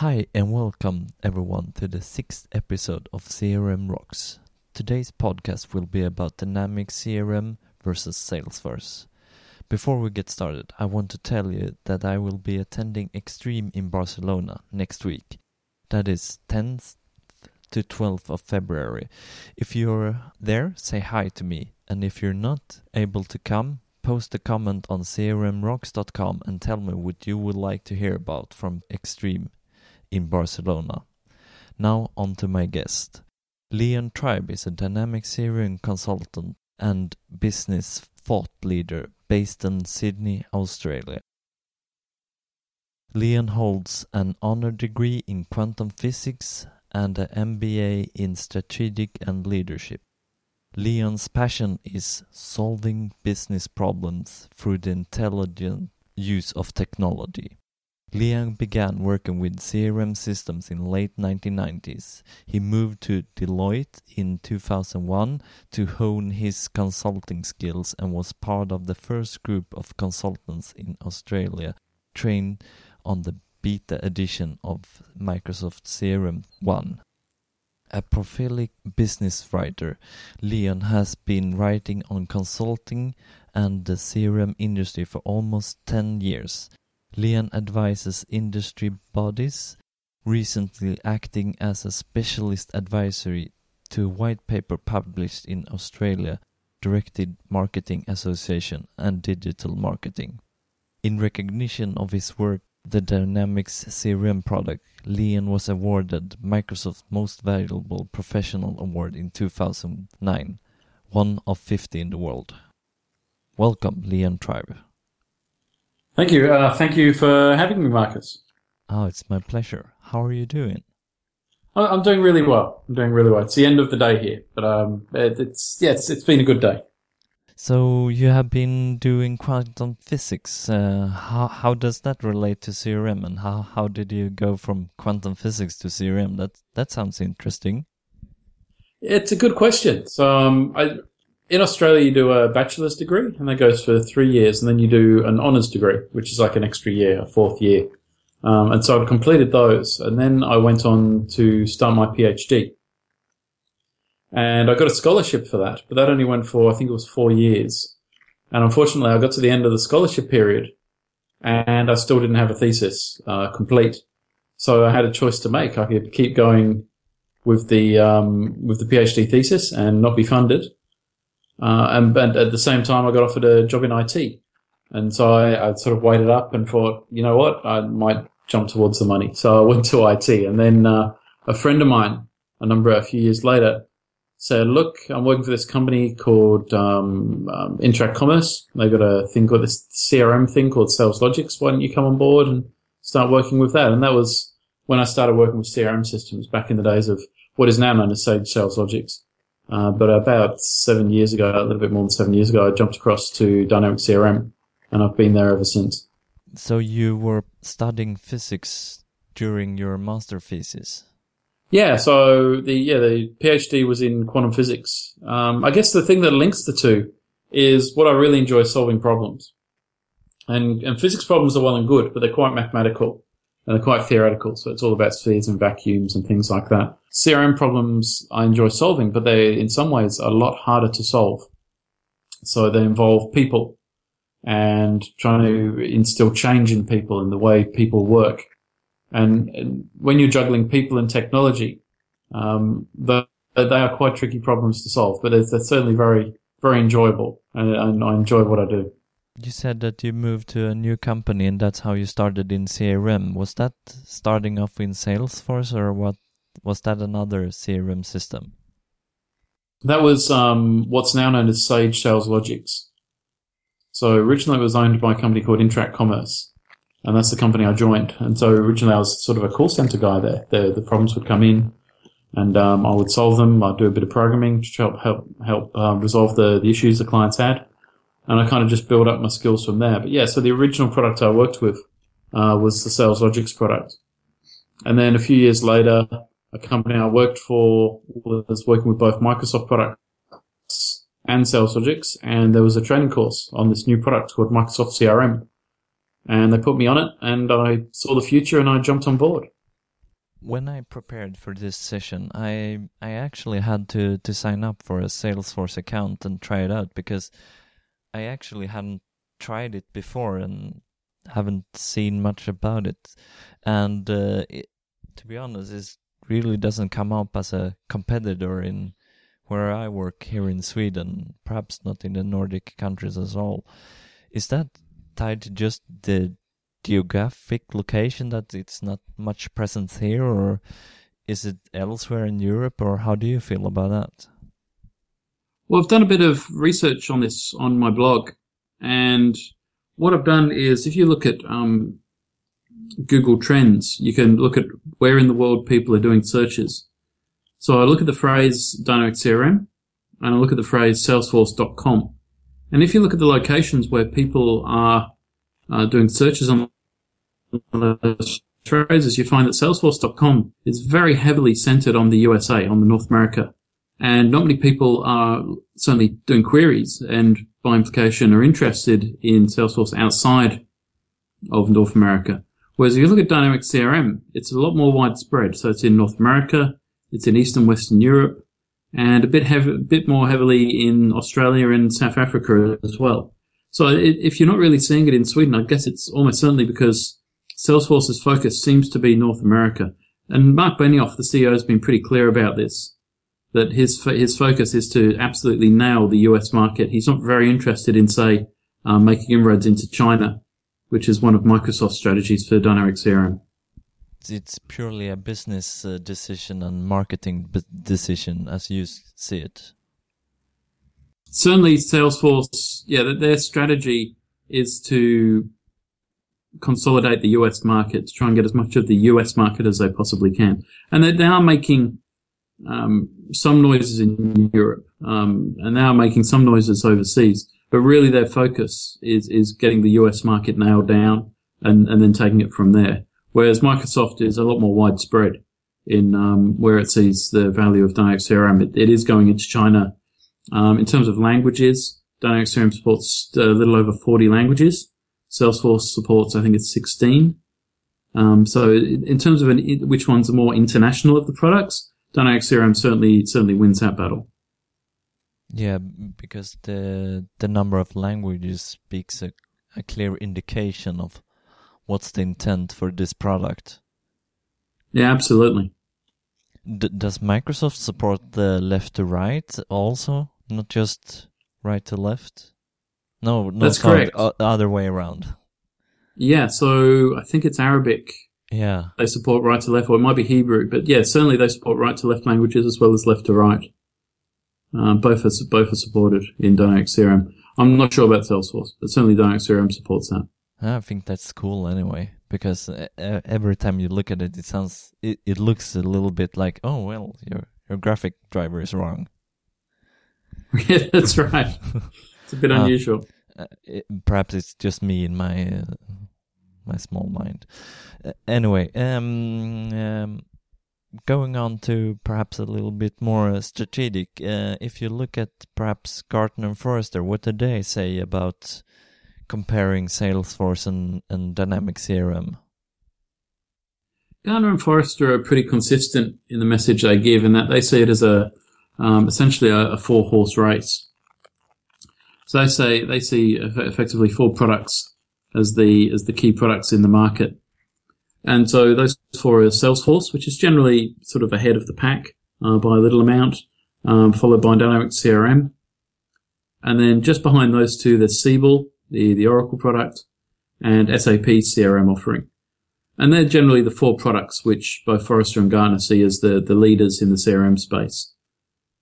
Hi and welcome everyone to the 6th episode of CRM Rocks. Today's podcast will be about Dynamics CRM versus Salesforce. Before we get started, I want to tell you that I will be attending Extreme in Barcelona next week. That is 10th to 12th of February. If you're there, say hi to me. And if you're not able to come, post a comment on crmrocks.com and tell me what you would like to hear about from Extreme in Barcelona. Now on to my guest. Leon Tribe is a Dynamics CRM consultant and business thought leader based in Sydney, Australia. Leon holds an honor degree in quantum physics and an MBA in strategic and leadership. Leon's passion is solving business problems through the intelligent use of technology. Leon began working with CRM systems in late 1990s. He moved to Deloitte in 2001 to hone his consulting skills and was part of the first group of consultants in Australia trained on the beta edition of Microsoft CRM One. A prolific business writer, Leon has been writing on consulting and the CRM industry for almost 10 years. Leon advises industry bodies, recently acting as a specialist advisory to a white paper published in Australia, Directed Marketing Association and Digital Marketing. In recognition of his work, the Dynamics CRM product, Leon was awarded Microsoft's Most Valuable Professional Award in 2009, one of 50 in the world. Welcome, Leon Tribe. Thank you. Thank you for having me, Marcus. Oh, it's my pleasure. How are you doing? I'm doing really well. It's the end of the day here, but it's been a good day. So you have been doing quantum physics. How does that relate to CRM, and how did you go from quantum physics to CRM? That sounds interesting. It's a good question. So in Australia, you do a bachelor's degree, and that goes for 3 years, and then you do an honours degree, which is like an extra year, a fourth year. And so I'd completed those, and then I went on to start my PhD. And I got a scholarship for that, but that only went for, I think it was 4 years. And unfortunately, I got to the end of the scholarship period, and I still didn't have a thesis complete. So I had a choice to make. I could keep going with the PhD thesis and not be funded. And at the same time, I got offered a job in IT. And so I sort of weighed it up and thought, you know what, I might jump towards the money. So I went to IT. And then a friend of mine, a few years later, said, look, I'm working for this company called Interact Commerce. They've got a thing called this CRM thing called SalesLogix. Why don't you come on board and start working with that? And that was when I started working with CRM systems back in the days of what is now known as Sage SalesLogix. But about 7 years ago, a little bit more than 7 years ago, I jumped across to Dynamics CRM, and I've been there ever since. So you were studying physics during your master thesis? Yeah, so the PhD was in quantum physics. I guess the thing that links the two is what I really enjoy solving problems. And physics problems are well and good, but they're quite mathematical. And they're quite theoretical, so it's all about spheres and vacuums and things like that. CRM problems I enjoy solving, but they're in some ways a lot harder to solve. So they involve people and trying to instill change in people and the way people work. And when you're juggling people and technology, they are quite tricky problems to solve, but they're certainly very, very enjoyable, and I enjoy what I do. You said that you moved to a new company and that's how you started in CRM. Was that starting off in Salesforce, or what? Was that another CRM system? That was what's now known as Sage SalesLogix. So originally it was owned by a company called Interact Commerce, and that's the company I joined. And so originally I was sort of a call center guy there. The problems would come in and I would solve them. I'd do a bit of programming to help resolve the issues the clients had. And I kind of just build up my skills from there. But yeah, so the original product I worked with was the SalesLogix product. And then a few years later, a company I worked for was working with both Microsoft products and SalesLogix, and there was a training course on this new product called Microsoft CRM. And they put me on it, and I saw the future, and I jumped on board. When I prepared for this session, I actually had to sign up for a Salesforce account and try it out, because I actually hadn't tried it before and haven't seen much about it. And it, to be honest, it really doesn't come up as a competitor in where I work here in Sweden, perhaps not in the Nordic countries as well. Is that tied to just the geographic location, that it's not much presence here, or is it elsewhere in Europe, or how do you feel about that? Well, I've done a bit of research on this on my blog, and what I've done is, if you look at Google Trends, you can look at where in the world people are doing searches. So I look at the phrase Dynamics CRM, and I look at the phrase Salesforce.com. And if you look at the locations where people are doing searches on those phrases, you find that Salesforce.com is very heavily centered on the USA, on the North America. And not many people are certainly doing queries and, by implication, are interested in Salesforce outside of North America. Whereas if you look at Dynamics CRM, it's a lot more widespread. So it's in North America, it's in Eastern Western Europe, and a bit more heavily in Australia and South Africa as well. So if you're not really seeing it in Sweden, I guess it's almost certainly because Salesforce's focus seems to be North America. And Marc Benioff, the CEO, has been pretty clear about this, that his focus is to absolutely nail the US market. He's not very interested in, say, making inroads into China, which is one of Microsoft's strategies for Dynamics CRM. It's purely a business decision and marketing decision, as you see it. Certainly, Salesforce, their strategy is to consolidate the US market, to try and get as much of the US market as they possibly can. And they are making some noises in Europe, and they are making some noises overseas. But really, their focus is getting the US market nailed down and then taking it from there. Whereas Microsoft is a lot more widespread in where it sees the value of Dynamics CRM. It is going into China. In terms of languages, Dynamics CRM supports a little over 40 languages. Salesforce supports, I think it's 16. So in terms of which one's the more international of the products, Dynamics CRM certainly wins that battle. Yeah, because the number of languages speaks a clear indication of what's the intent for this product. Yeah, absolutely. Does Microsoft support the left to right also, not just right to left? No, that's correct. Other way around. Yeah, so I think it's Arabic. Yeah, they support right to left, or it might be Hebrew, but yeah, certainly they support right to left languages as well as left to right. Both are supported in Dynamics CRM. I'm not sure about Salesforce, but certainly Dynamics CRM supports that. I think that's cool anyway, because every time you look at it, it looks a little bit like, oh, well, your graphic driver is wrong. Yeah, that's right. It's a bit unusual. Perhaps it's just me in my my small mind. Anyway, going on to perhaps a little bit more strategic, if you look at perhaps Gartner and Forrester, what do they say about comparing Salesforce and Dynamics CRM? Gartner and Forrester are pretty consistent in the message they give, in that they see it as essentially a four-horse race. So they see effectively four products as the key products in the market. And so those four are Salesforce, which is generally sort of ahead of the pack by a little amount, followed by Dynamics CRM. And then just behind those two, there's Siebel, the Oracle product, and SAP CRM offering. And they're generally the four products which both Forrester and Gartner see as the leaders in the CRM space.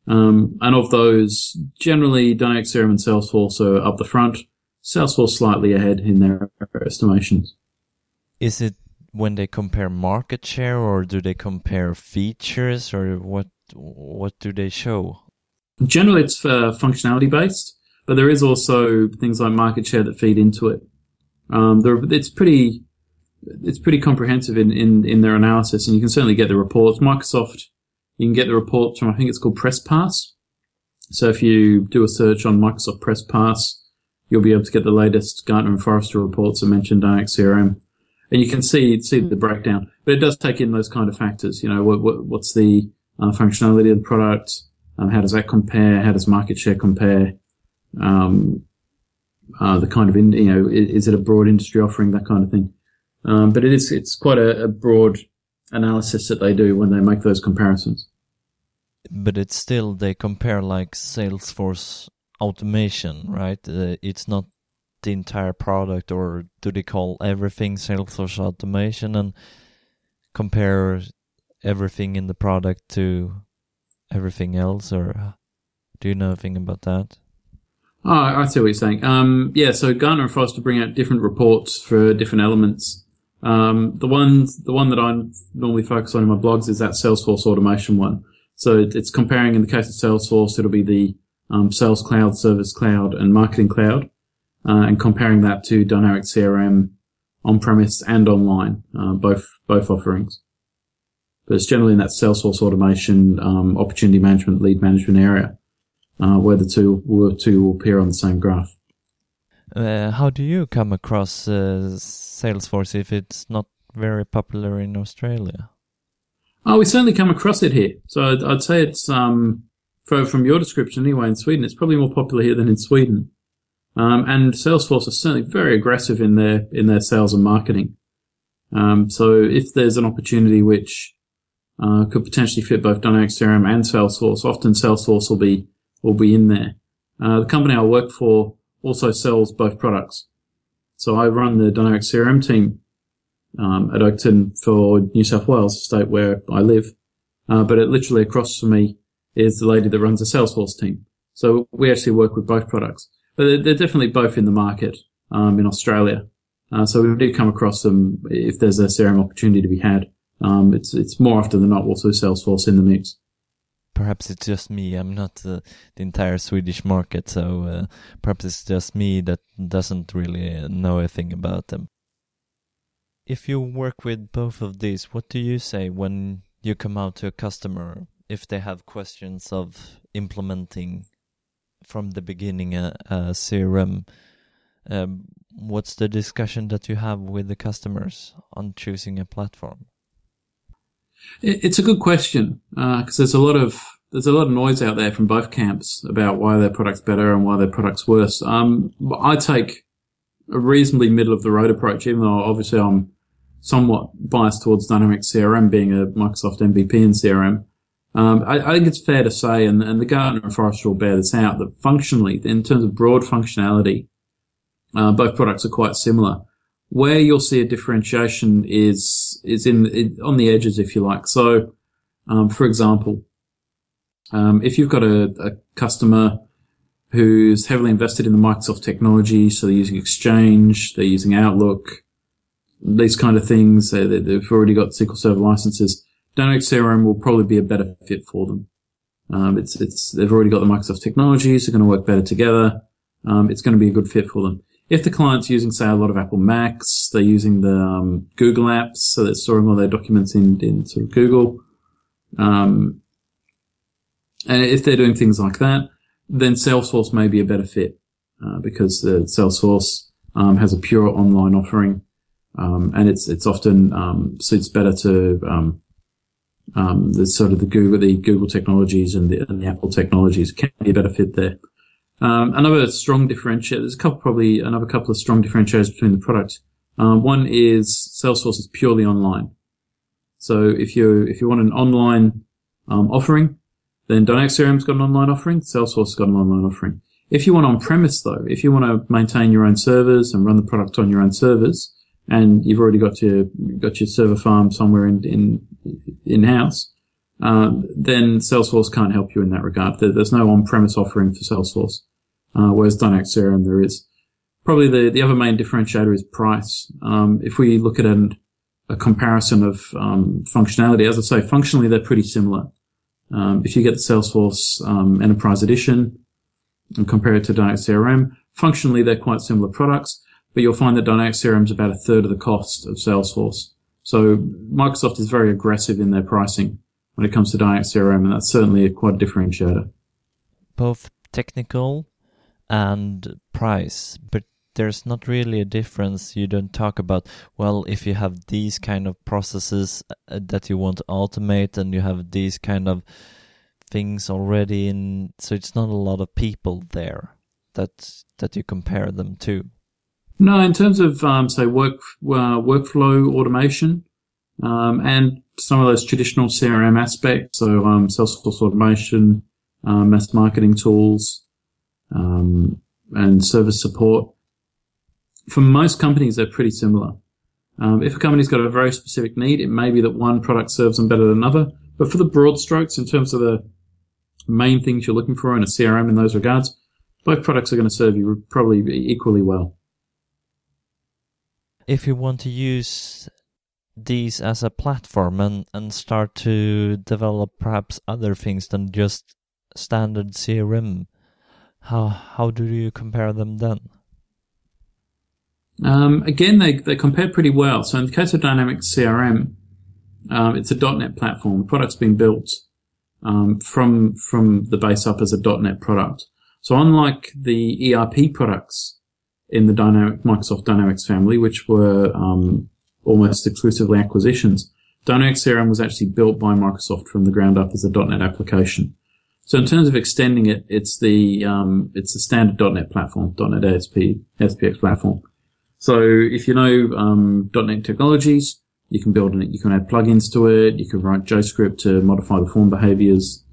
And of those, generally Dynamics CRM and Salesforce are up the front, Salesforce slightly ahead in their estimations. Is it when they compare market share, or do they compare features, or what do they show? Generally it's functionality based. But there is also things like market share that feed into it. It's pretty comprehensive in their analysis, and you can certainly get the reports. Microsoft, you can get the reports from, I think it's called PressPass. So if you do a search on Microsoft PressPass, you'll be able to get the latest Gartner and Forrester reports that mention Dynamics CRM. And you can see the breakdown. But it does take in those kind of factors. You know, what's the functionality of the product? How does that compare? How does market share compare? The kind of, is it a broad industry offering, that kind of thing? But it's quite a broad analysis that they do when they make those comparisons. But it's still, they compare like Salesforce automation, right? It's not the entire product, or do they call everything Salesforce automation and compare everything in the product to everything else, or do you know anything about that? Oh, I see what you're saying. Yeah, so Gartner and Forrester bring out different reports for different elements. The one that I normally focus on in my blogs is that Salesforce automation one. So it's comparing, in the case of Salesforce, it'll be the Sales Cloud, Service Cloud, and Marketing Cloud, and comparing that to Dynamics CRM on-premise and online, both offerings. But it's generally in that Salesforce automation, opportunity management, lead management area, where the two will appear on the same graph. How do you come across Salesforce if it's not very popular in Australia? Oh, we certainly come across it here. So I'd say it's, from your description anyway, in Sweden, it's probably more popular here than in Sweden. And Salesforce are certainly very aggressive in their sales and marketing. So if there's an opportunity which could potentially fit both Dynamics CRM and Salesforce, often Salesforce will be in there. The company I work for also sells both products. So I run the Dynamics CRM team at Oakton for New South Wales, the state where I live. But it literally across from me is the lady that runs the Salesforce team. So we actually work with both products. But they're definitely both in the market in Australia. So we do come across them if there's a CRM opportunity to be had. It's more often than not also Salesforce in the mix. Perhaps it's just me. I'm not the entire Swedish market, so perhaps it's just me that doesn't really know a thing about them. If you work with both of these, what do you say when you come out to a customer if they have questions of implementing from the beginning a CRM? What's the discussion that you have with the customers on choosing a platform? It's a good question, because there's a lot of noise out there from both camps about why their product's better and why their product's worse. I take a reasonably middle-of-the-road approach, even though obviously I'm somewhat biased towards Dynamics CRM, being a Microsoft MVP in CRM. I think it's fair to say, and the Gartner and Forrester will bear this out, that functionally, in terms of broad functionality, both products are quite similar. Where you'll see a differentiation is on the edges, if you like. So, for example, if you've got a customer who's heavily invested in the Microsoft technology, so they're using Exchange, they're using Outlook, these kind of things, they've already got SQL Server licenses, Dynamics CRM will probably be a better fit for them. They've already got the Microsoft technologies, they're going to work better together. It's going to be a good fit for them. If the client's using, say, a lot of Apple Macs, they're using the Google apps, so they're storing all their documents in sort of Google. And if they're doing things like that, then Salesforce may be a better fit, because Salesforce has a pure online offering, and it's often suits better to the Google technologies and the Apple technologies. Can be a better fit there. Another couple of strong differentiators between the products. One is Salesforce is purely online. So if you want an online offering, then Dynamics CRM's got an online offering, Salesforce's got an online offering. If you want on-premise though, if you want to maintain your own servers and run the product on your own servers, and you've already got your server farm somewhere in-house, then Salesforce can't help you in that regard. There's no on-premise offering for Salesforce, whereas Dynamics CRM there is. Probably the other main differentiator is price. If we look at a comparison of functionality, as I say, functionally they're pretty similar. If you get the Salesforce Enterprise Edition and compare it to Dynamics CRM, functionally they're quite similar products, but you'll find that Dynamics CRM is about a third of the cost of Salesforce. So Microsoft is very aggressive in their pricing when it comes to Dynamics CRM, and that's certainly quite a differentiator. Both technical and price, but there's not really a difference. You don't talk about, well, if you have these kind of processes that you want to automate and you have these kind of things already in, so it's not a lot of people there that you compare them to. No, in terms of say workflow automation and some of those traditional CRM aspects, so Salesforce automation, mass marketing tools, and service support. For most companies, they're pretty similar. If a company's got a very specific need, it may be that one product serves them better than another. But for the broad strokes, in terms of the main things you're looking for in a CRM in those regards, both products are going to serve you probably equally well. If you want to use these as a platform and start to develop perhaps other things than just standard CRM, how do you compare them then? Again, they compare pretty well. So in the case of Dynamics CRM, it's a .NET platform. The product's been built from the base up as a .NET product. So unlike the ERP products in the Microsoft Dynamics family, which were almost exclusively acquisitions, Dynamics CRM was actually built by Microsoft from the ground up as a .NET application. So in terms of extending it, it's the standard .NET platform, .NET ASPX platform. So if you know .NET technologies, you can build on it. You can add plugins to it. You can write JavaScript to modify the form behaviors,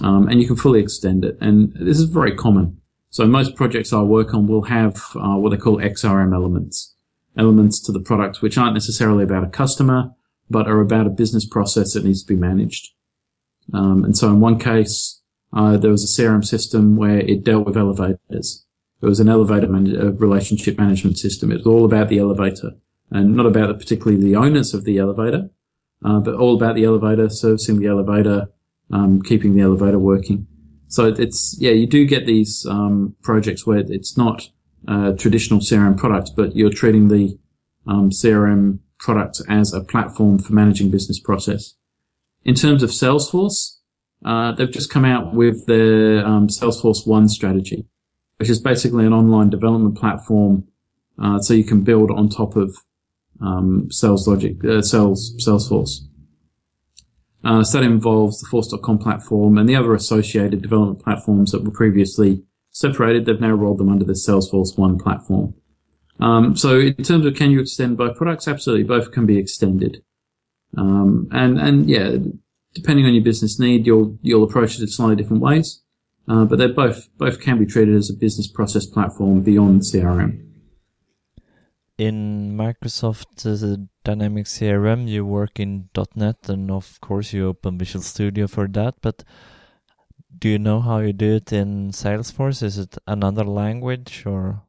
and you can fully extend it. And this is very common. So most projects I work on will have what they call XRM elements to the product, which aren't necessarily about a customer, but are about a business process that needs to be managed. And so in one case, there was a CRM system where it dealt with elevators. It was an elevator relationship management system. It was all about the elevator and not about particularly the owners of the elevator, but all about the elevator, servicing the elevator, keeping the elevator working. So you do get these projects where it's not a traditional CRM product, but you're treating the CRM product as a platform for managing business process. In terms of Salesforce, they've just come out with their Salesforce One strategy, which is basically an online development platform, so you can build on top of Salesforce. So that involves the Force.com platform and the other associated development platforms that were previously separated. They've now rolled them under the Salesforce One platform. So in terms of can you extend both products, absolutely, both can be extended. And depending on your business need, you'll approach it in slightly different ways. But they both can be treated as a business process platform beyond CRM. In Microsoft Dynamics CRM, you work in .NET, and of course you open Visual Studio for that. But do you know how you do it in Salesforce? Is it another language, or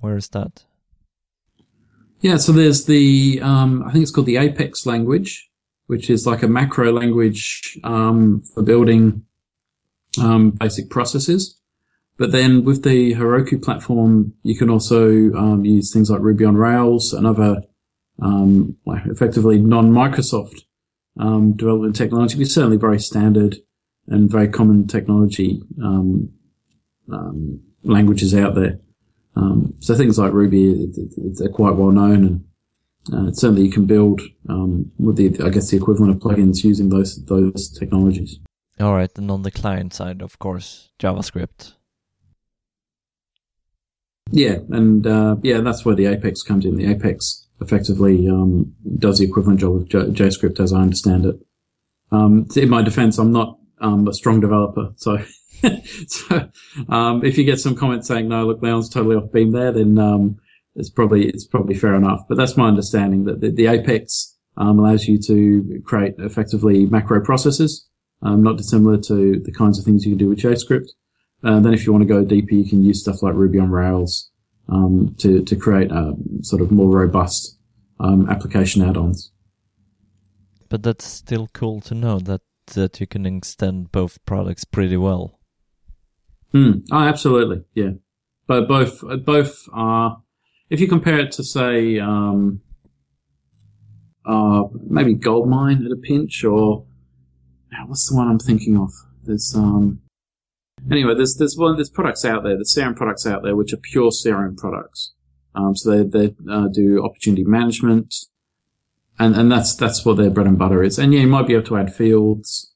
where is that? Yeah, so there's the I think it's called the Apex language, which is like a macro language for building basic processes. But then with the Heroku platform, you can also use things like Ruby on Rails and other effectively non-Microsoft development technology. It's certainly very standard and very common technology languages out there. So things like Ruby, they're quite well known, and certainly you can build with the equivalent of plugins using those technologies. All right, and on the client side, of course, JavaScript. Yeah, and that's where the Apex comes in. The Apex effectively does the equivalent job of JavaScript, as I understand it. In my defense, I'm not a strong developer, so if you get some comments saying, no, look, Leon's totally off beam there, then it's probably fair enough. But that's my understanding, that the Apex allows you to create effectively macro processes, not dissimilar to the kinds of things you can do with JavaScript. Then if you want to go deeper, you can use stuff like Ruby on Rails to create sort of more robust application add-ons. But that's still cool to know that you can extend both products pretty well. Oh, absolutely, yeah. But both are, if you compare it to, say, maybe Goldmine at a pinch, or what's the one I'm thinking of? There's Anyway, there's products out there, there's CRM products out there which are pure CRM products. So they do opportunity management, and that's what their bread and butter is. And yeah, you might be able to add fields,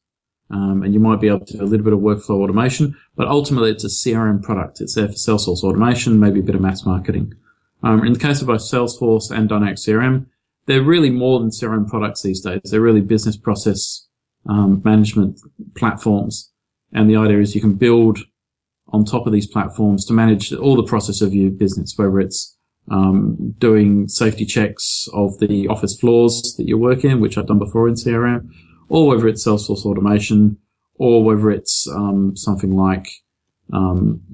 and you might be able to do a little bit of workflow automation, but ultimately it's a CRM product. It's there for Salesforce automation, maybe a bit of mass marketing. In the case of both Salesforce and Dynamics CRM, they're really more than CRM products these days. They're really business process management platforms. And the idea is you can build on top of these platforms to manage all the process of your business, whether it's doing safety checks of the office floors that you work in, which I've done before in CRM, or whether it's Salesforce automation, or whether it's something like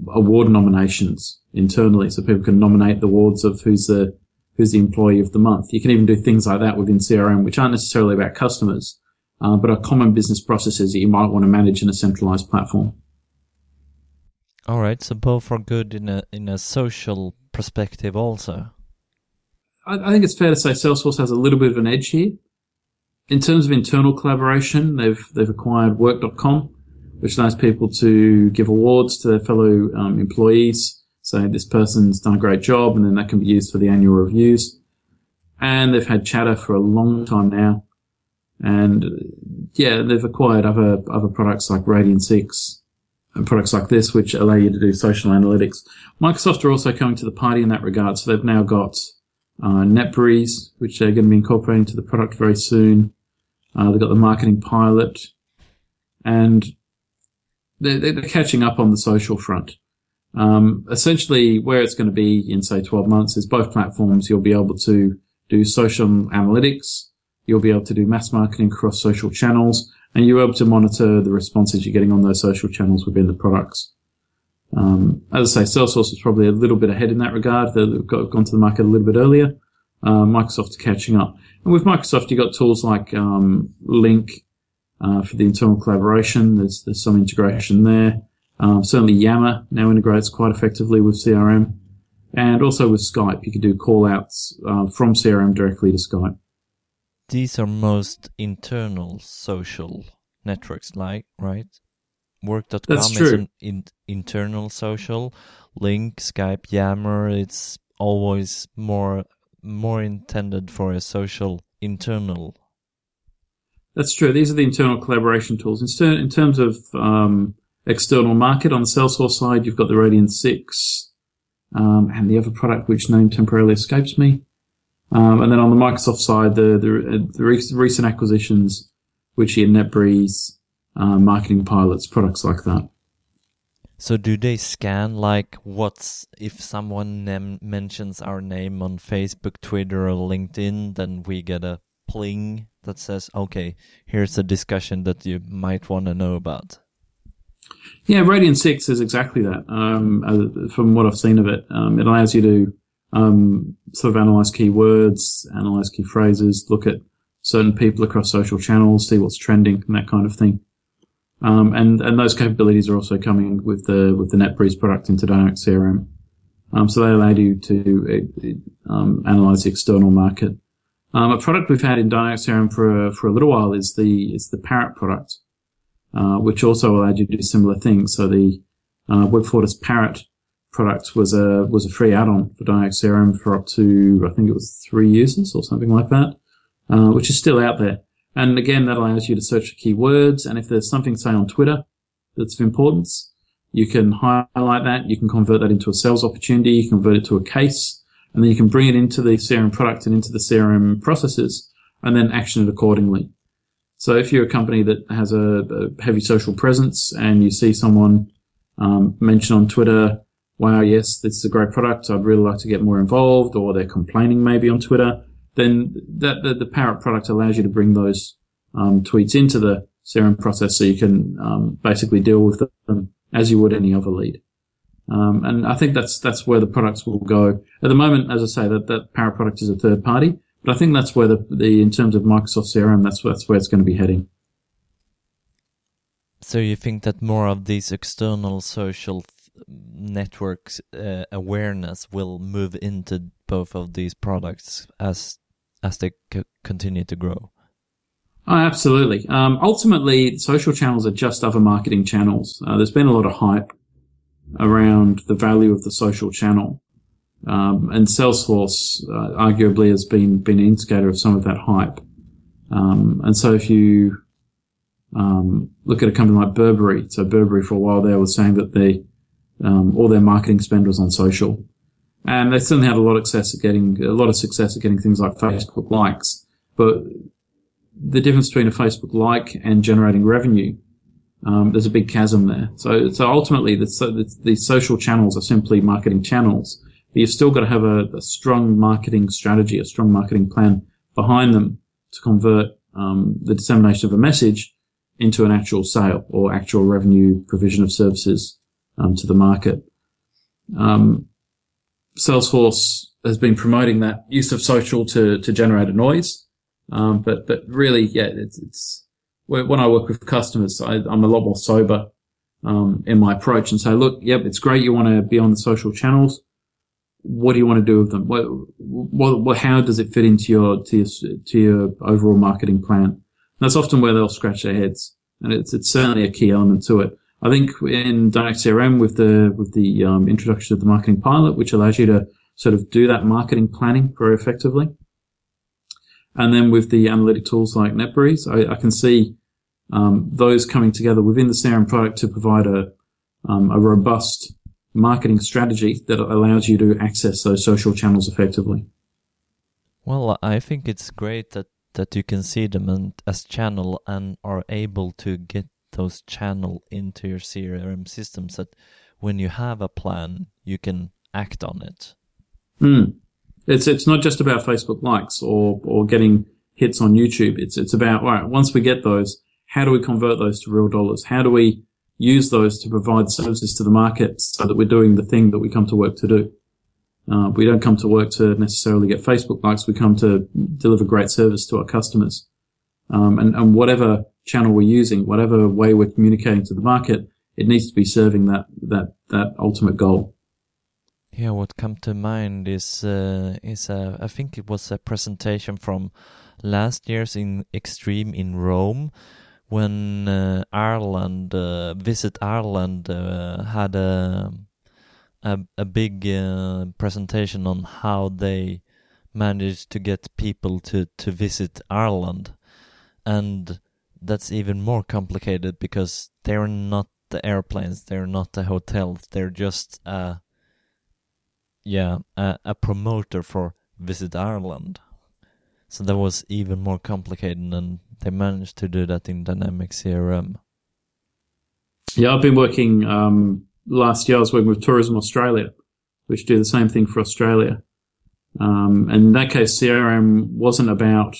award nominations internally, so people can nominate the awards of who's the employee of the month. You can even do things like that within CRM, which aren't necessarily about customers, but are common business processes that you might want to manage in a centralized platform. All right, so both are good in a social perspective also. I think it's fair to say Salesforce has a little bit of an edge here. In terms of internal collaboration, they've acquired work.com, which allows people to give awards to their fellow employees, saying this person's done a great job, and then that can be used for the annual reviews. And they've had Chatter for a long time now. And yeah, they've acquired other products like Radian 6 and products like this, which allow you to do social analytics. Microsoft are also coming to the party in that regard. So they've now got NetBreeze, which they're going to be incorporating to the product very soon. They've got the Marketing Pilot. And they're catching up on the social front. Essentially, where it's going to be in, say, 12 months is both platforms. You'll be able to do social analytics. You'll be able to do mass marketing across social channels, and you're able to monitor the responses you're getting on those social channels within the products. As I say, Salesforce is probably a little bit ahead in that regard. They've gone to the market a little bit earlier. Microsoft's catching up. And with Microsoft, you've got tools like Lync for the internal collaboration. There's some integration there. Certainly Yammer now integrates quite effectively with CRM. And also with Skype, you can do call-outs from CRM directly to Skype. These are most internal social networks, like, right? Work.com is an internal social. Lync, Skype, Yammer, it's always more intended for a social internal. That's true. These are the internal collaboration tools. In terms of external market, on the Salesforce side, you've got the Radian 6 and the other product, which name temporarily escapes me. And then on the Microsoft side, the recent acquisitions, which are NetBreeze, Marketing Pilots, products like that. So do they scan, like, if someone mentions our name on Facebook, Twitter, or LinkedIn, then we get a pling that says, okay, here's a discussion that you might want to know about? Yeah, Radian 6 is exactly that, from what I've seen of it. It allows you to sort of analyze keywords, analyze key phrases, look at certain people across social channels, see what's trending, and that kind of thing. And those capabilities are also coming with the NetBreeze product into Dynamics CRM. So they allow you to analyze the external market. A product we've had in Dynamics CRM for a little while is the Parrot product, which also allowed you to do similar things. So the WebFortis Parrot product was a free add-on for Dynamics CRM for up to, I think it was 3 users or something like that, which is still out there. And again, that allows you to search for keywords. And if there's something, say, on Twitter that's of importance, you can highlight that. You can convert that into a sales opportunity. You can convert it to a case. And then you can bring it into the CRM product and into the CRM processes and then action it accordingly. So if you're a company that has a heavy social presence and you see someone mentioned on Twitter, wow, yes, this is a great product, I'd really like to get more involved, or they're complaining maybe on Twitter, then the Parrot product allows you to bring those tweets into the CRM process so you can basically deal with them as you would any other lead. And I think that's where the products will go. At the moment, as I say, that Parrot product is a third party, but I think that's where in terms of Microsoft CRM, that's where it's going to be heading. So you think that more of these external social networks awareness will move into both of these products as they continue to grow? Oh, absolutely. Ultimately, social channels are just other marketing channels. There's been a lot of hype around the value of the social channel. And Salesforce arguably has been an instigator of some of that hype. And so if you look at a company like Burberry, so Burberry for a while there was saying that they all their marketing spend was on social. And they certainly had a lot of success at getting things like Facebook likes. But the difference between a Facebook like and generating revenue, there's a big chasm there. So ultimately the social channels are simply marketing channels. But you've still got to have a strong marketing strategy, a strong marketing plan behind them to convert the dissemination of a message into an actual sale or actual revenue provision of services to the market. Salesforce has been promoting that use of social to generate a noise. But really, yeah, it's when I work with customers, I'm a lot more sober in my approach and say, look, yep, it's great you want to be on the social channels. What do you want to do with them? What how does it fit into your overall marketing plan? And that's often where they'll scratch their heads, and it's certainly a key element to it. I think in Dynamics CRM with the introduction of the Marketing Pilot, which allows you to sort of do that marketing planning very effectively, and then with the analytic tools like NetBreeze, I can see those coming together within the CRM product to provide a robust marketing strategy that allows you to access those social channels effectively. Well, I think it's great that you can see them and as channel and are able to get those channel into your CRM systems, that when you have a plan, you can act on it. Mm. It's not just about Facebook likes or getting hits on YouTube. It's about, all right, once we get those, how do we convert those to real dollars? How do we use those to provide services to the market so that we're doing the thing that we come to work to do? We don't come to work to necessarily get Facebook likes. We come to deliver great service to our customers. And whatever channel we're using, whatever way we're communicating to the market, it needs to be serving that ultimate goal. Yeah, what come to mind is I think it was a presentation from last year's in Extreme in Rome, when Visit Ireland had a big presentation on how they managed to get people to visit Ireland. And that's even more complicated because they're not the airplanes, they're not the hotels, they're just a promoter for Visit Ireland. So that was even more complicated, and they managed to do that in Dynamics CRM. Yeah, I've been working, last year I was working with Tourism Australia, which do the same thing for Australia. And in that case, CRM wasn't about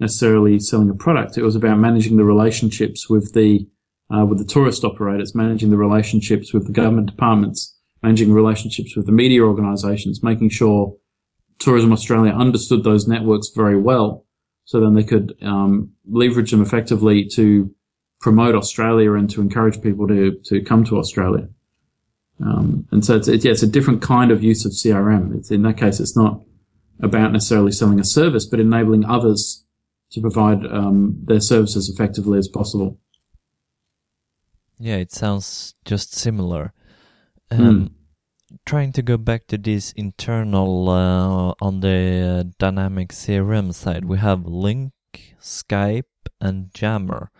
necessarily selling a product. It was about managing the relationships with the tourist operators, managing the relationships with the government departments, managing relationships with the media organizations, making sure Tourism Australia understood those networks very well, so then they could leverage them effectively to promote Australia and to encourage people to come to Australia. And so it's a different kind of use of CRM. In that case, it's not about necessarily selling a service, but enabling others to provide their services effectively as possible. Yeah, it sounds just similar. Trying to go back to this internal on the Dynamics CRM side, we have Lync, Skype, and Yammer,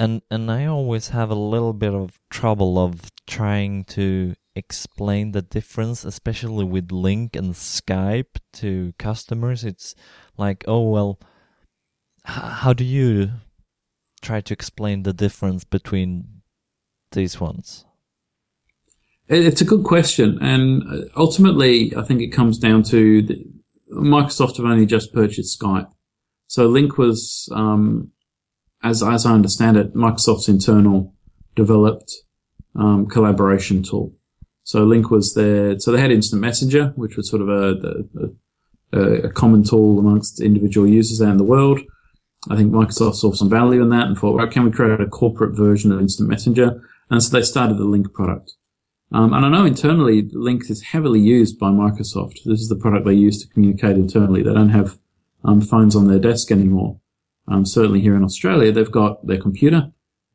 and I always have a little bit of trouble of trying to explain the difference, especially with Lync and Skype to customers. It's like, oh well, how do you try to explain the difference between these ones? It's a good question, and ultimately I think it comes down to Microsoft have only just purchased Skype. So Lync was, as I understand it, Microsoft's internal developed collaboration tool. So Lync was there. So they had Instant Messenger, which was sort of a common tool amongst individual users around the world. I think Microsoft saw some value in that and thought, right, can we create a corporate version of Instant Messenger? And so they started the Lync product. And I know internally, Lync is heavily used by Microsoft. This is the product they use to communicate internally. They don't have phones on their desk anymore. certainly here in Australia, they've got their computer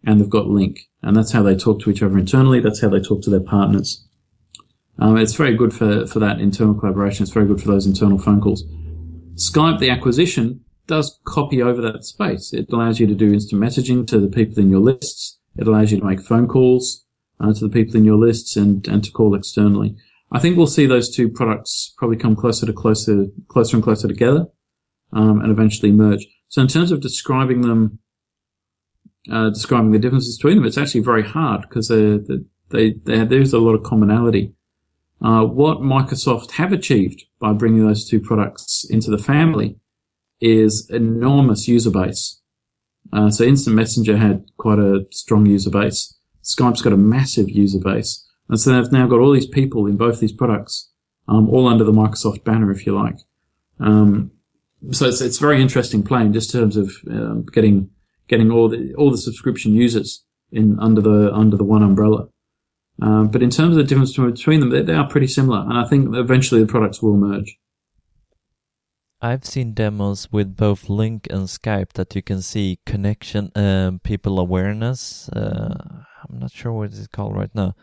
and they've got Lync. And that's how they talk to each other internally. That's how they talk to their partners. It's very good for that internal collaboration. It's very good for those internal phone calls. Skype, the acquisition, does copy over that space. It allows you to do instant messaging to the people in your lists. It allows you to make phone calls to the people in your lists and to call externally. I think we'll see those two products probably come closer and closer together and eventually merge. So in terms of describing them, describing the differences between them, it's actually very hard because there's a lot of commonality. What Microsoft have achieved by bringing those two products into the family is enormous user base. So Instant Messenger had quite a strong user base. Skype's got a massive user base. And so they've now got all these people in both these products, all under the Microsoft banner, if you like. So it's very interesting playing just in terms of getting all the subscription users in under the one umbrella. But in terms of the difference between them, they are pretty similar, and I think eventually the products will merge. I've seen demos with both Lync and Skype that you can see connection, people awareness. I'm not sure what it's called right now.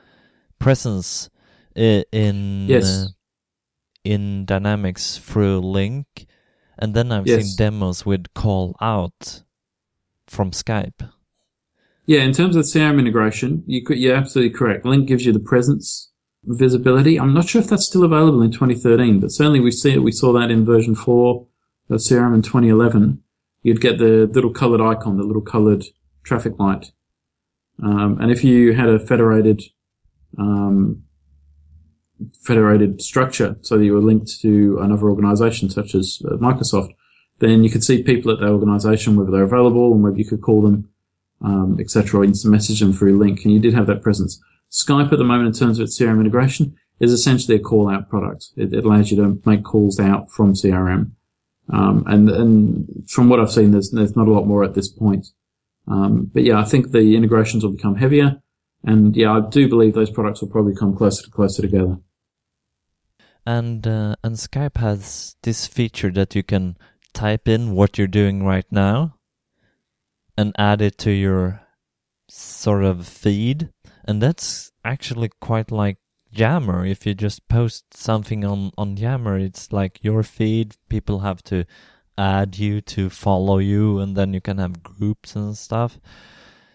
Presence in Dynamics through Lync, and then I've seen demos with call out from Skype. Yeah, in terms of CRM integration, you're absolutely correct. Lync gives you the presence visibility. I'm not sure if that's still available in 2013, but certainly we saw that in version 4 of CRM in 2011. You'd get the little coloured icon, the little coloured traffic light, and if you had a federated structure, so that you were linked to another organisation such as Microsoft, then you could see people at that organisation, whether they're available and whether you could call them, etc., or instant message them through Lync, and you did have that presence. Skype at the moment, in terms of its CRM integration, is essentially a call-out product. It allows you to make calls out from CRM. And from what I've seen, there's not a lot more at this point. But yeah, I think the integrations will become heavier. And yeah, I do believe those products will probably come closer together. And Skype has this feature that you can type in what you're doing right now and add it to your sort of feed. And that's actually quite like Yammer. If you just post something on Yammer, it's like your feed. People have to add you to follow you, and then you can have groups and stuff.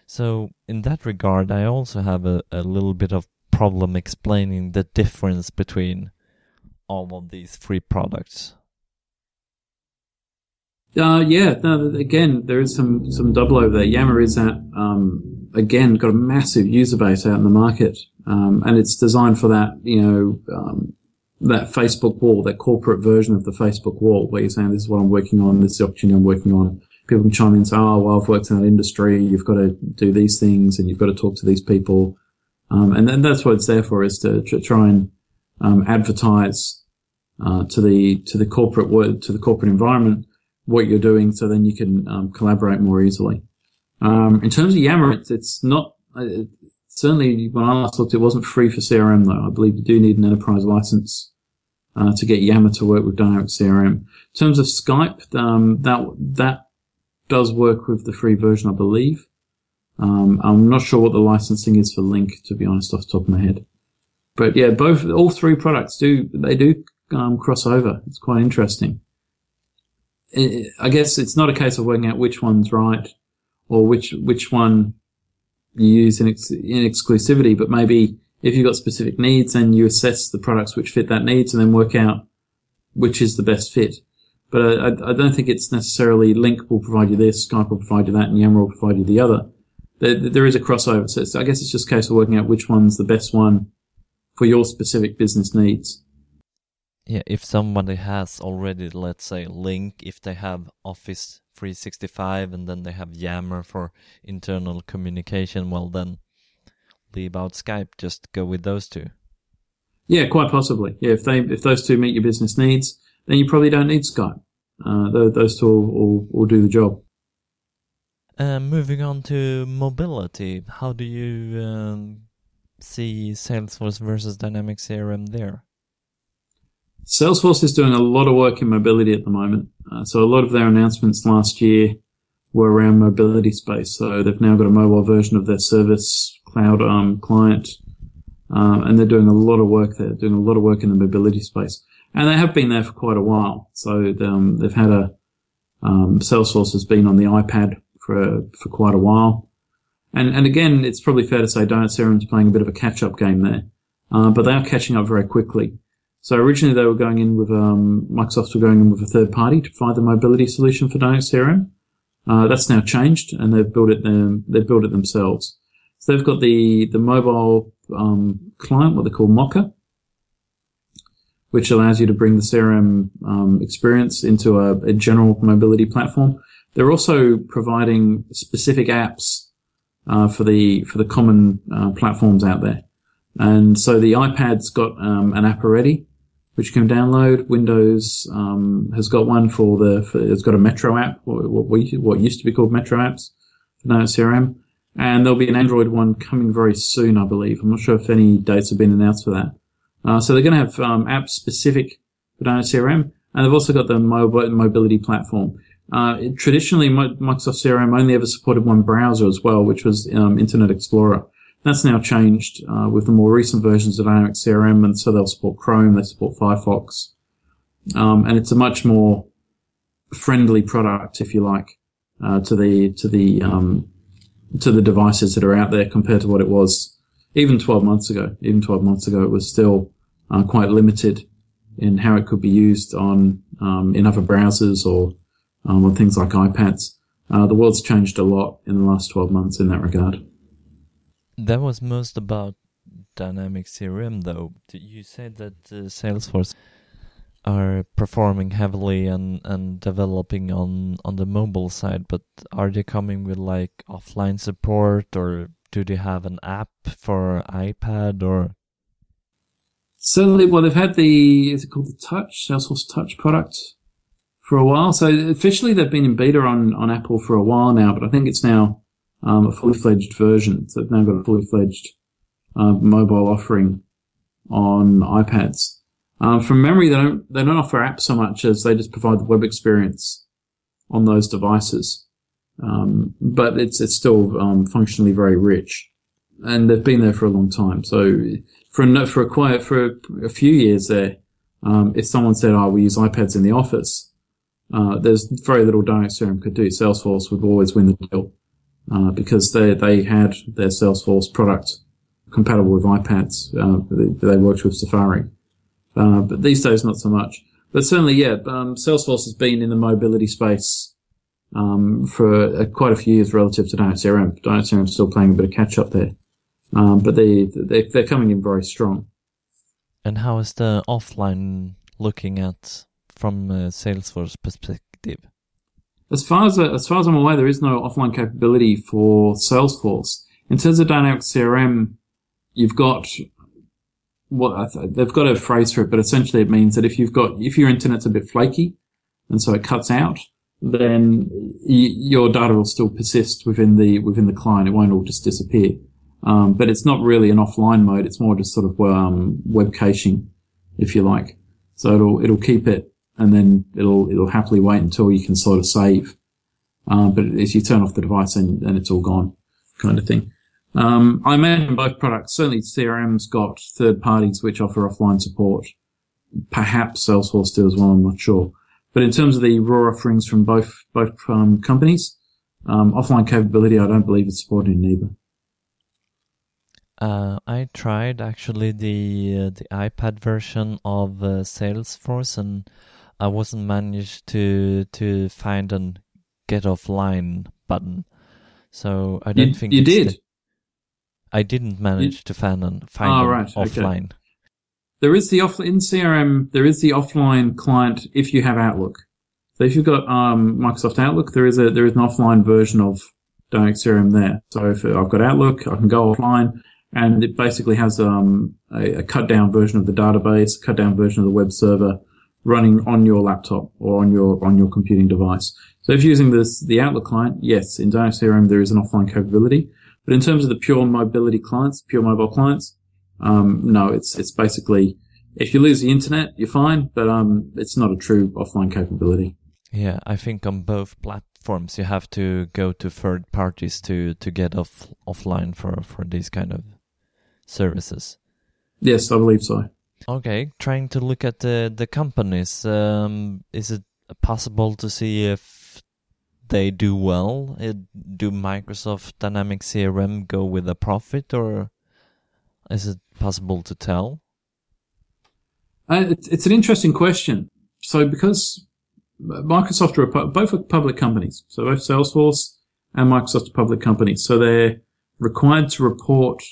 So in that regard, I also have a little bit of problem explaining the difference between all of these three products. Again, there is some double over there. Yammer is that, again, got a massive user base out in the market. And it's designed for that, that Facebook wall, that corporate version of the Facebook wall where you're saying, this is what I'm working on, this is the opportunity I'm working on. People can chime in and say, oh, well, I've worked in that industry, you've got to do these things and you've got to talk to these people. And then that's what it's there for, is to try and, advertise, to the corporate world, to the corporate environment, what you're doing, so then you can collaborate more easily. In terms of Yammer, it's not, certainly when I last looked, it wasn't free for CRM though. I believe you do need an enterprise license to get Yammer to work with Dynamics CRM. In terms of Skype, that does work with the free version, I believe. I'm not sure what the licensing is for Lync, to be honest, off the top of my head. But yeah, all three products do cross over. It's quite interesting. I guess it's not a case of working out which one's right or which one you use in exclusivity, but maybe if you've got specific needs and you assess the products which fit that needs and then work out which is the best fit. But I don't think it's necessarily Lync will provide you this, Skype will provide you that, and Yammer will provide you the other. There is a crossover, so I guess it's just a case of working out which one's the best one for your specific business needs. Yeah, if somebody has already, let's say, Lync, if they have Office 365 and then they have Yammer for internal communication, well, then leave out Skype, just go with those two. Yeah, quite possibly. Yeah, if those two meet your business needs, then you probably don't need Skype. Those two will do the job. Moving on to mobility, how do you see Salesforce versus Dynamics CRM there? Salesforce is doing a lot of work in mobility at the moment. So a lot of their announcements last year were around mobility space. So they've now got a mobile version of their service cloud client, and they're doing a lot of work there, doing a lot of work in the mobility space. And they have been there for quite a while. So they've had a Salesforce has been on the iPad for quite a while. And again, it's probably fair to say Diet Serum's playing a bit of a catch-up game there. But they are catching up very quickly. So originally they were going in with, Microsoft were going in with a third party to provide the mobility solution for Dynamics CRM. That's now changed and they've built it themselves. So they've got the mobile, client, what they call Mocha, which allows you to bring the CRM, experience into a general mobility platform. They're also providing specific apps, for the common, platforms out there. And so the iPad's got an app already, which you can download. Windows has got one it's got a Metro app, what used to be called Metro apps, for Dynamics CRM. And there'll be an Android one coming very soon, I believe. I'm not sure if any dates have been announced for that. So they're going to have apps specific for Dynamics CRM, and they've also got the mobility platform. Traditionally, Microsoft CRM only ever supported one browser as well, which was Internet Explorer. That's now changed with the more recent versions of Dynamics CRM, and so they'll support Chrome, they support Firefox, and it's a much more friendly product, if you like, to the devices that are out there compared to what it was even 12 months ago. Even 12 months ago, it was still quite limited in how it could be used on in other browsers or on things like iPads. The world's changed a lot in the last 12 months in that regard. That was most about Dynamics CRM, though. You said that Salesforce are performing heavily and developing on the mobile side, but are they coming with like offline support, or do they have an app for iPad or? Certainly, well, they've had is it called the Touch, Salesforce Touch product for a while. So officially they've been in beta on Apple for a while now, but I think it's now a fully-fledged version. So they've now got a fully-fledged mobile offering on iPads. From memory, they don't offer apps so much as they just provide the web experience on those devices. But it's still functionally very rich, and they've been there for a long time. So for a few years there, if someone said, "Oh, we use iPads in the office," there's very little Dynamics CRM could do. Salesforce would always win the deal. Because they had their Salesforce product compatible with iPads. They worked with Safari. But these days, not so much. But certainly, yeah, Salesforce has been in the mobility space for quite a few years relative to Dynamics CRM. Dynamics CRM is still playing a bit of catch-up there. But they're coming in very strong. And how is the offline looking at from a Salesforce perspective? As far as I'm aware, there is no offline capability for Salesforce. In terms of Dynamics CRM, you've got they've got a phrase for it, but essentially it means that if your internet's a bit flaky and so it cuts out, then your data will still persist within the client. It won't all just disappear. But it's not really an offline mode. It's more just sort of web caching, if you like. So it'll keep it. And then it'll happily wait until you can sort of save. But if you turn off the device, then it's all gone, kind of thing. I imagine both products, certainly CRM's got third parties which offer offline support. Perhaps Salesforce do as well, I'm not sure. But in terms of the raw offerings from both companies, offline capability, I don't believe it's supported in either. I tried actually the iPad version of Salesforce, and I wasn't managed to find a get offline button, so I don't think you did. I didn't manage to find offline. Okay. There is the offline in CRM. There is the offline client if you have Outlook. So if you've got Microsoft Outlook, there is an offline version of Dynamics CRM there. So if I've got Outlook, I can go offline, and it basically has a cut down version of the database, cut down version of the web server, running on your laptop or on your computing device. So if you're using the Outlook client, yes, in Dynamics CRM there is an offline capability. But in terms of the pure mobility clients, pure mobile clients, no, it's basically if you lose the internet, you're fine, but it's not a true offline capability. Yeah, I think on both platforms you have to go to third parties to get offline for these kind of services. Yes, I believe so. Okay, trying to look at the companies. Is it possible to see if they do well? Do Microsoft Dynamics CRM go with a profit, or is it possible to tell? It's an interesting question. So because Microsoft are both are public companies, so both Salesforce and Microsoft are public companies, so they're required to report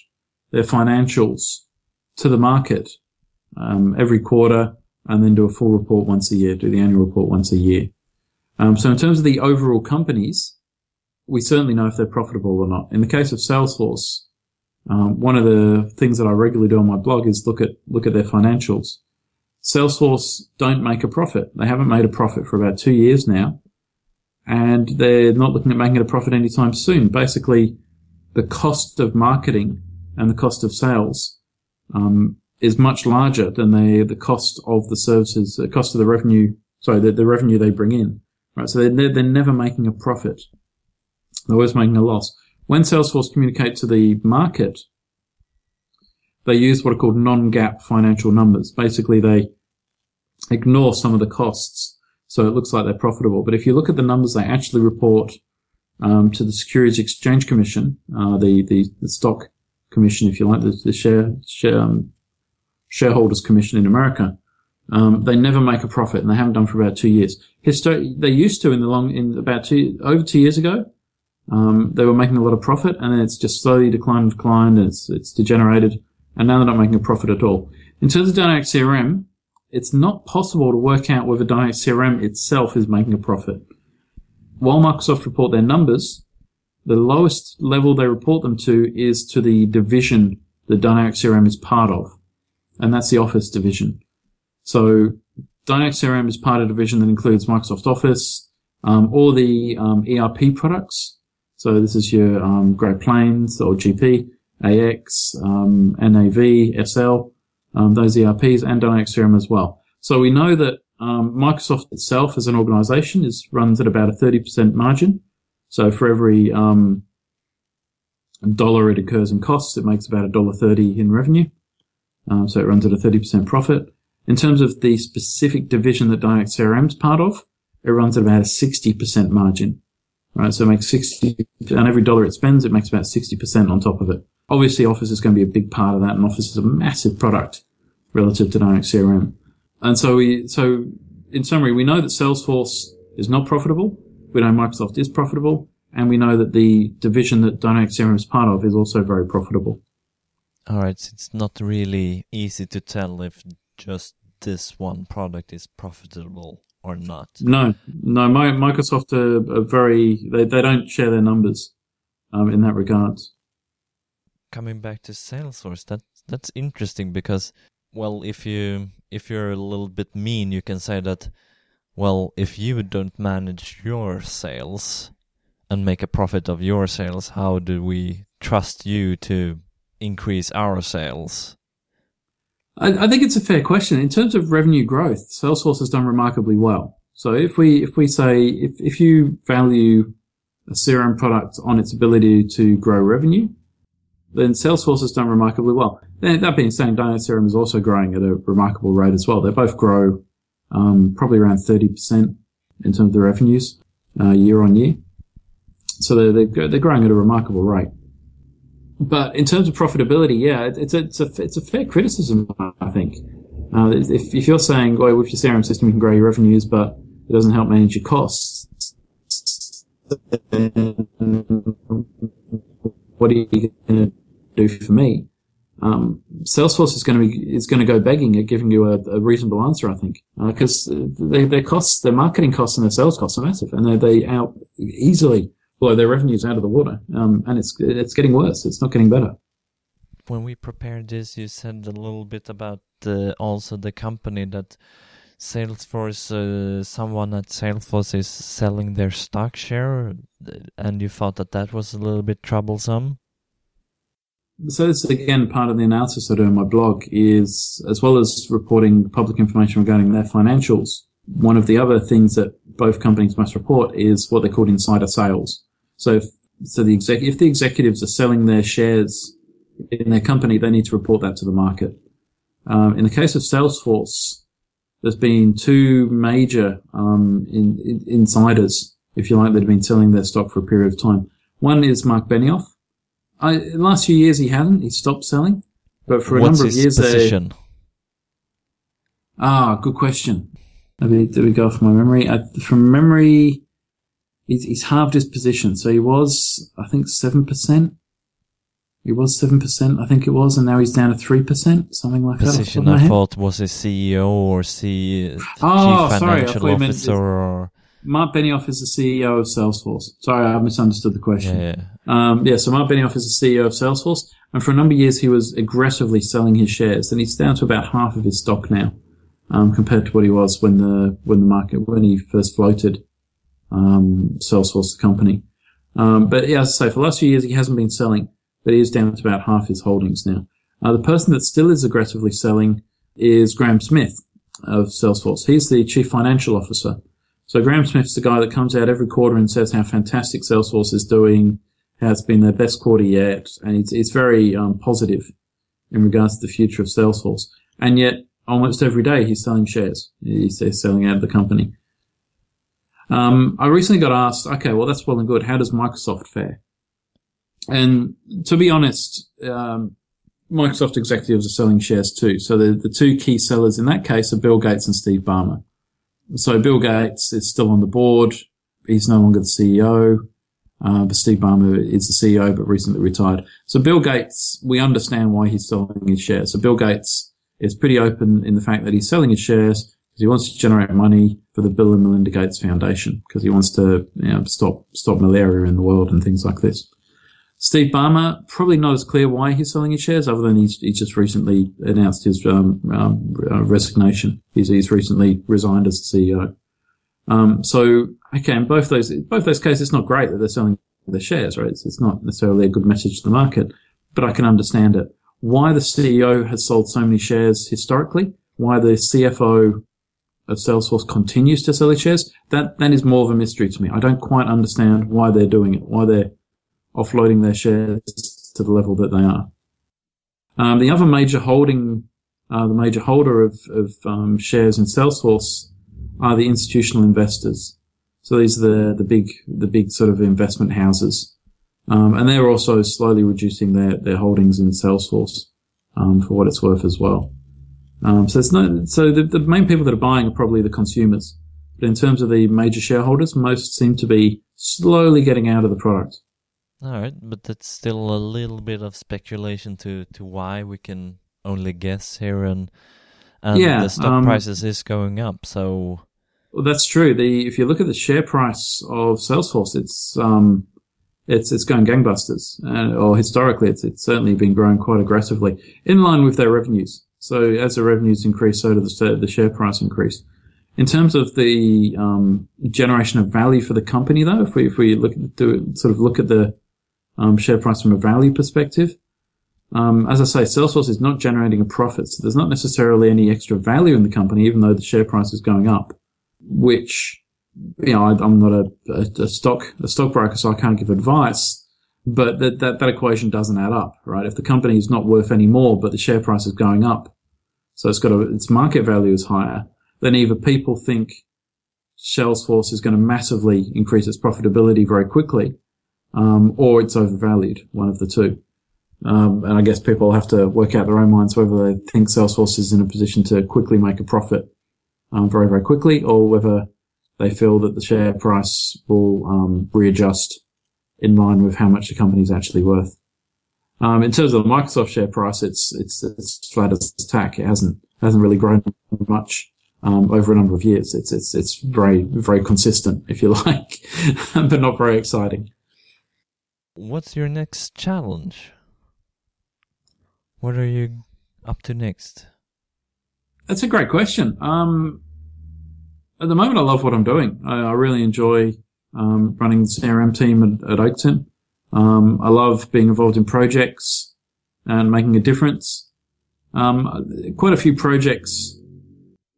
their financials to the market every quarter, and then do a full report once a year, do the annual report once a year. So in terms of the overall companies, we certainly know if they're profitable or not. In the case of Salesforce, one of the things that I regularly do on my blog is look at their financials. Salesforce don't make a profit. They haven't made a profit for about 2 years now, and they're not looking at making a profit anytime soon. Basically, the cost of marketing and the cost of sales is much larger than the cost of the services, the cost of the revenue, the revenue they bring in. Right, so they're never making a profit. They're always making a loss. When Salesforce communicate to the market, they use what are called non-GAAP financial numbers. Basically, they ignore some of the costs, so it looks like they're profitable. But if you look at the numbers they actually report to the Securities Exchange Commission, the stock commission, if you like, the shareholders commission in America, they never make a profit, and they haven't done for about 2 years. They used to over 2 years ago. They were making a lot of profit, and then it's just slowly declined, and it's degenerated, and now they're not making a profit at all. In terms of Dynamics CRM, it's not possible to work out whether Dynamics CRM itself is making a profit. While Microsoft report their numbers, the lowest level they report them to is to the division that Dynamics CRM is part of, and that's the Office division. So Dynamics CRM is part of a division that includes Microsoft Office, all the ERP products. So this is your Great Plains or GP, AX, NAV, SL, those ERPs, and Dynamics CRM as well. So we know that Microsoft itself as an organization runs at about a 30% margin. So for every dollar it incurs in costs, it makes about $1.30 in revenue. So it runs at a 30% profit. In terms of the specific division that Dynamics CRM is part of, it runs at about a 60% margin. Right, so it makes 60, and every dollar it spends, it makes about 60% on top of it. Obviously, Office is going to be a big part of that, and Office is a massive product relative to Dynamics CRM. And so in summary, we know that Salesforce is not profitable. We know Microsoft is profitable, and we know that the division that Dynamics CRM is part of is also very profitable. All right, so it's not really easy to tell if just this one product is profitable or not. No, Microsoft are very... They don't share their numbers in that regard. Coming back to Salesforce, that's interesting because, well, if you're a little bit mean, you can say that, well, if you don't manage your sales and make a profit of your sales, how do we trust you to increase our sales? I think it's a fair question. In terms of revenue growth, Salesforce has done remarkably well. So if we say, if you value a CRM product on its ability to grow revenue, then Salesforce has done remarkably well. That being said, Dynamics CRM is also growing at a remarkable rate as well. They both grow probably around 30% in terms of the revenues year on year. So they're growing at a remarkable rate. But in terms of profitability, yeah, it's a fair criticism, I think. If you're saying, well, with your CRM system you can grow your revenues, but it doesn't help manage your costs, what are you going to do for me? Salesforce is going to go begging at giving you a reasonable answer, I think, because their costs, their marketing costs and their sales costs are massive, and they out easily blow their revenues out of the water, and it's getting worse. It's not getting better. When we prepared this, you said a little bit about also the company that Salesforce, someone at Salesforce is selling their stock share, and you thought that was a little bit troublesome. So this is, again, part of the analysis I do in my blog is, as well as reporting public information regarding their financials, one of the other things that both companies must report is what they're called insider sales. So if the executives are selling their shares in their company, they need to report that to the market. In the case of Salesforce, there's been two major insiders, if you like, that have been selling their stock for a period of time. One is Marc Benioff. In the last few years, he hadn't. He stopped selling. But for a number of years... What's his position? Good question. Did we go from my memory? From memory, he's halved his position. So he was, I think, 7%. He was 7%, I think it was, and now he's down to 3%, something like that. Position, I thought, was a CEO or Chief Financial Officer. Or... Marc Benioff is the CEO of Salesforce. Sorry, I misunderstood the question. So Marc Benioff is the CEO of Salesforce, and for a number of years he was aggressively selling his shares, and he's down to about half of his stock now, compared to what he was when he first floated Salesforce, the company. But yeah, as I say, for the last few years he hasn't been selling, but he is down to about half his holdings now. The person that still is aggressively selling is Graham Smith of Salesforce. He's the Chief Financial Officer. So Graham Smith's the guy that comes out every quarter and says how fantastic Salesforce is doing, how it's been their best quarter yet, and it's very positive in regards to the future of Salesforce. And yet, almost every day he's selling shares. He's selling out of the company. I recently got asked, okay, well, that's well and good. How does Microsoft fare? And to be honest, Microsoft executives are selling shares too. So the two key sellers in that case are Bill Gates and Steve Ballmer. So Bill Gates is still on the board. He's no longer the CEO. But Steve Ballmer is the CEO, but recently retired. So Bill Gates, we understand why he's selling his shares. So Bill Gates is pretty open in the fact that he's selling his shares because he wants to generate money for the Bill and Melinda Gates Foundation because he wants to stop malaria in the world and things like this. Steve Ballmer, probably not as clear why he's selling his shares, other than he just recently announced his resignation. He's recently resigned as the CEO. In both those cases, it's not great that they're selling their shares, right? It's not necessarily a good message to the market, but I can understand it. Why the CEO has sold so many shares historically, why the CFO of Salesforce continues to sell his shares, that is more of a mystery to me. I don't quite understand why they're doing it, why they're offloading their shares to the level that they are. The other major holding, the major holder of shares in Salesforce are the institutional investors. So these are the big sort of investment houses. And they're also slowly reducing their holdings in Salesforce, for what it's worth as well. The main people that are buying are probably the consumers. But in terms of the major shareholders, most seem to be slowly getting out of the product. All right, but that's still a little bit of speculation to why. We can only guess here, and the stock prices is going up. So, well, that's true. If you look at the share price of Salesforce, it's going gangbusters. Or historically, it's certainly been growing quite aggressively, in line with their revenues. So as the revenues increase, so do the share price increase. In terms of the generation of value for the company, though, if we look at the share price from a value perspective. As I say, Salesforce is not generating a profit, so there's not necessarily any extra value in the company, even though the share price is going up, which, I'm not a stockbroker, so I can't give advice, but that equation doesn't add up, right? If the company is not worth any more, but the share price is going up, so its market value is higher, then either people think Salesforce is going to massively increase its profitability very quickly, or it's overvalued, one of the two. And I guess people have to work out their own minds whether they think Salesforce is in a position to quickly make a profit very, very quickly, or whether they feel that the share price will readjust in line with how much the company is actually worth. In terms of the Microsoft share price, it's flat as tack. It hasn't really grown much over a number of years. It's very, very consistent, if you like, but not very exciting. What's your next challenge? What are you up to next? That's a great question. At the moment, I love what I'm doing. I really enjoy running the CRM team at Oakton. I love being involved in projects and making a difference. Quite a few projects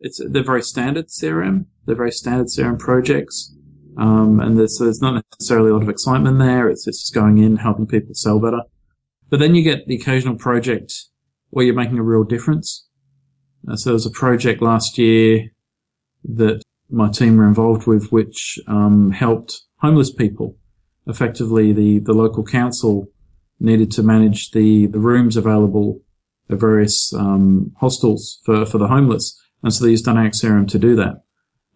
they're very standard CRM. They're very standard CRM projects. And there's not necessarily a lot of excitement there. It's just going in, helping people sell better. But then you get the occasional project where you're making a real difference. So there was a project last year that my team were involved with, which helped homeless people. Effectively, the local council needed to manage the rooms available at various hostels for the homeless. And so they used Dynamics CRM to do that.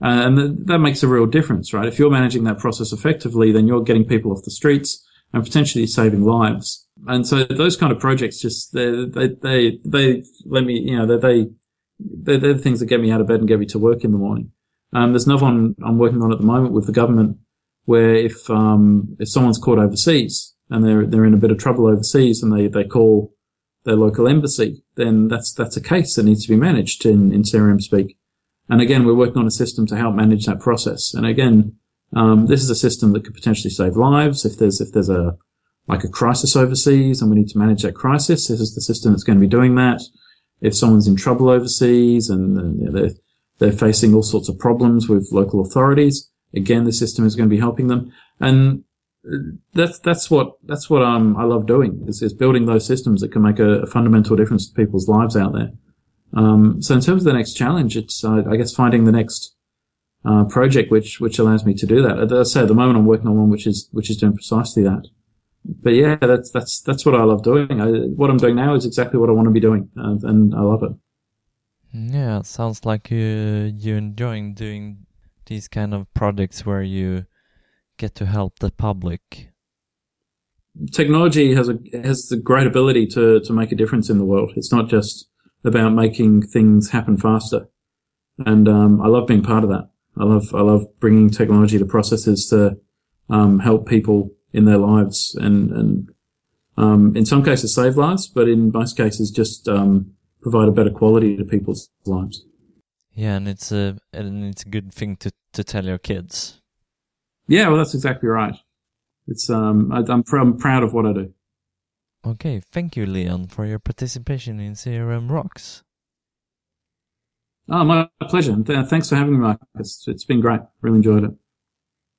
And that makes a real difference, right? If you're managing that process effectively, then you're getting people off the streets and potentially saving lives. And so those kind of projects just, they let me, you know, they're the things that get me out of bed and get me to work in the morning. There's another one I'm working on at the moment with the government where if someone's caught overseas and they're in a bit of trouble overseas and they call their local embassy, then that's a case that needs to be managed in CRM speak. And again, we're working on a system to help manage that process. And again, this is a system that could potentially save lives. If there's a crisis overseas and we need to manage that crisis, this is the system that's going to be doing that. If someone's in trouble overseas and you know, they're facing all sorts of problems with local authorities, again, the system is going to be helping them. And that's what I love doing is building those systems that can make a fundamental difference to people's lives out there. So in terms of the next challenge, it's, I guess, finding the next project which allows me to do that. As I say, at the moment I'm working on one which is doing precisely that. But yeah, that's what I love doing. What I'm doing now is exactly what I want to be doing, and I love it. Yeah, it sounds like you enjoying doing these kind of projects where you get to help the public. Technology has the great ability to make a difference in the world. It's not just about making things happen faster. And I love being part of that. I love bringing technology to processes to help people in their lives and in some cases save lives, but in most cases just provide a better quality to people's lives. Yeah, and it's a good thing to tell your kids. Yeah, well, that's exactly right. It's I'm proud of what I do. Okay, thank you, Leon, for your participation in CRM Rocks. Oh, my pleasure. Thanks for having me, Marcus. It's been great. Really enjoyed it.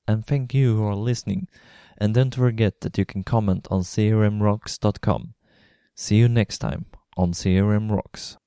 And thank you for listening. And don't forget that you can comment on crmrocks.com. See you next time on CRM Rocks.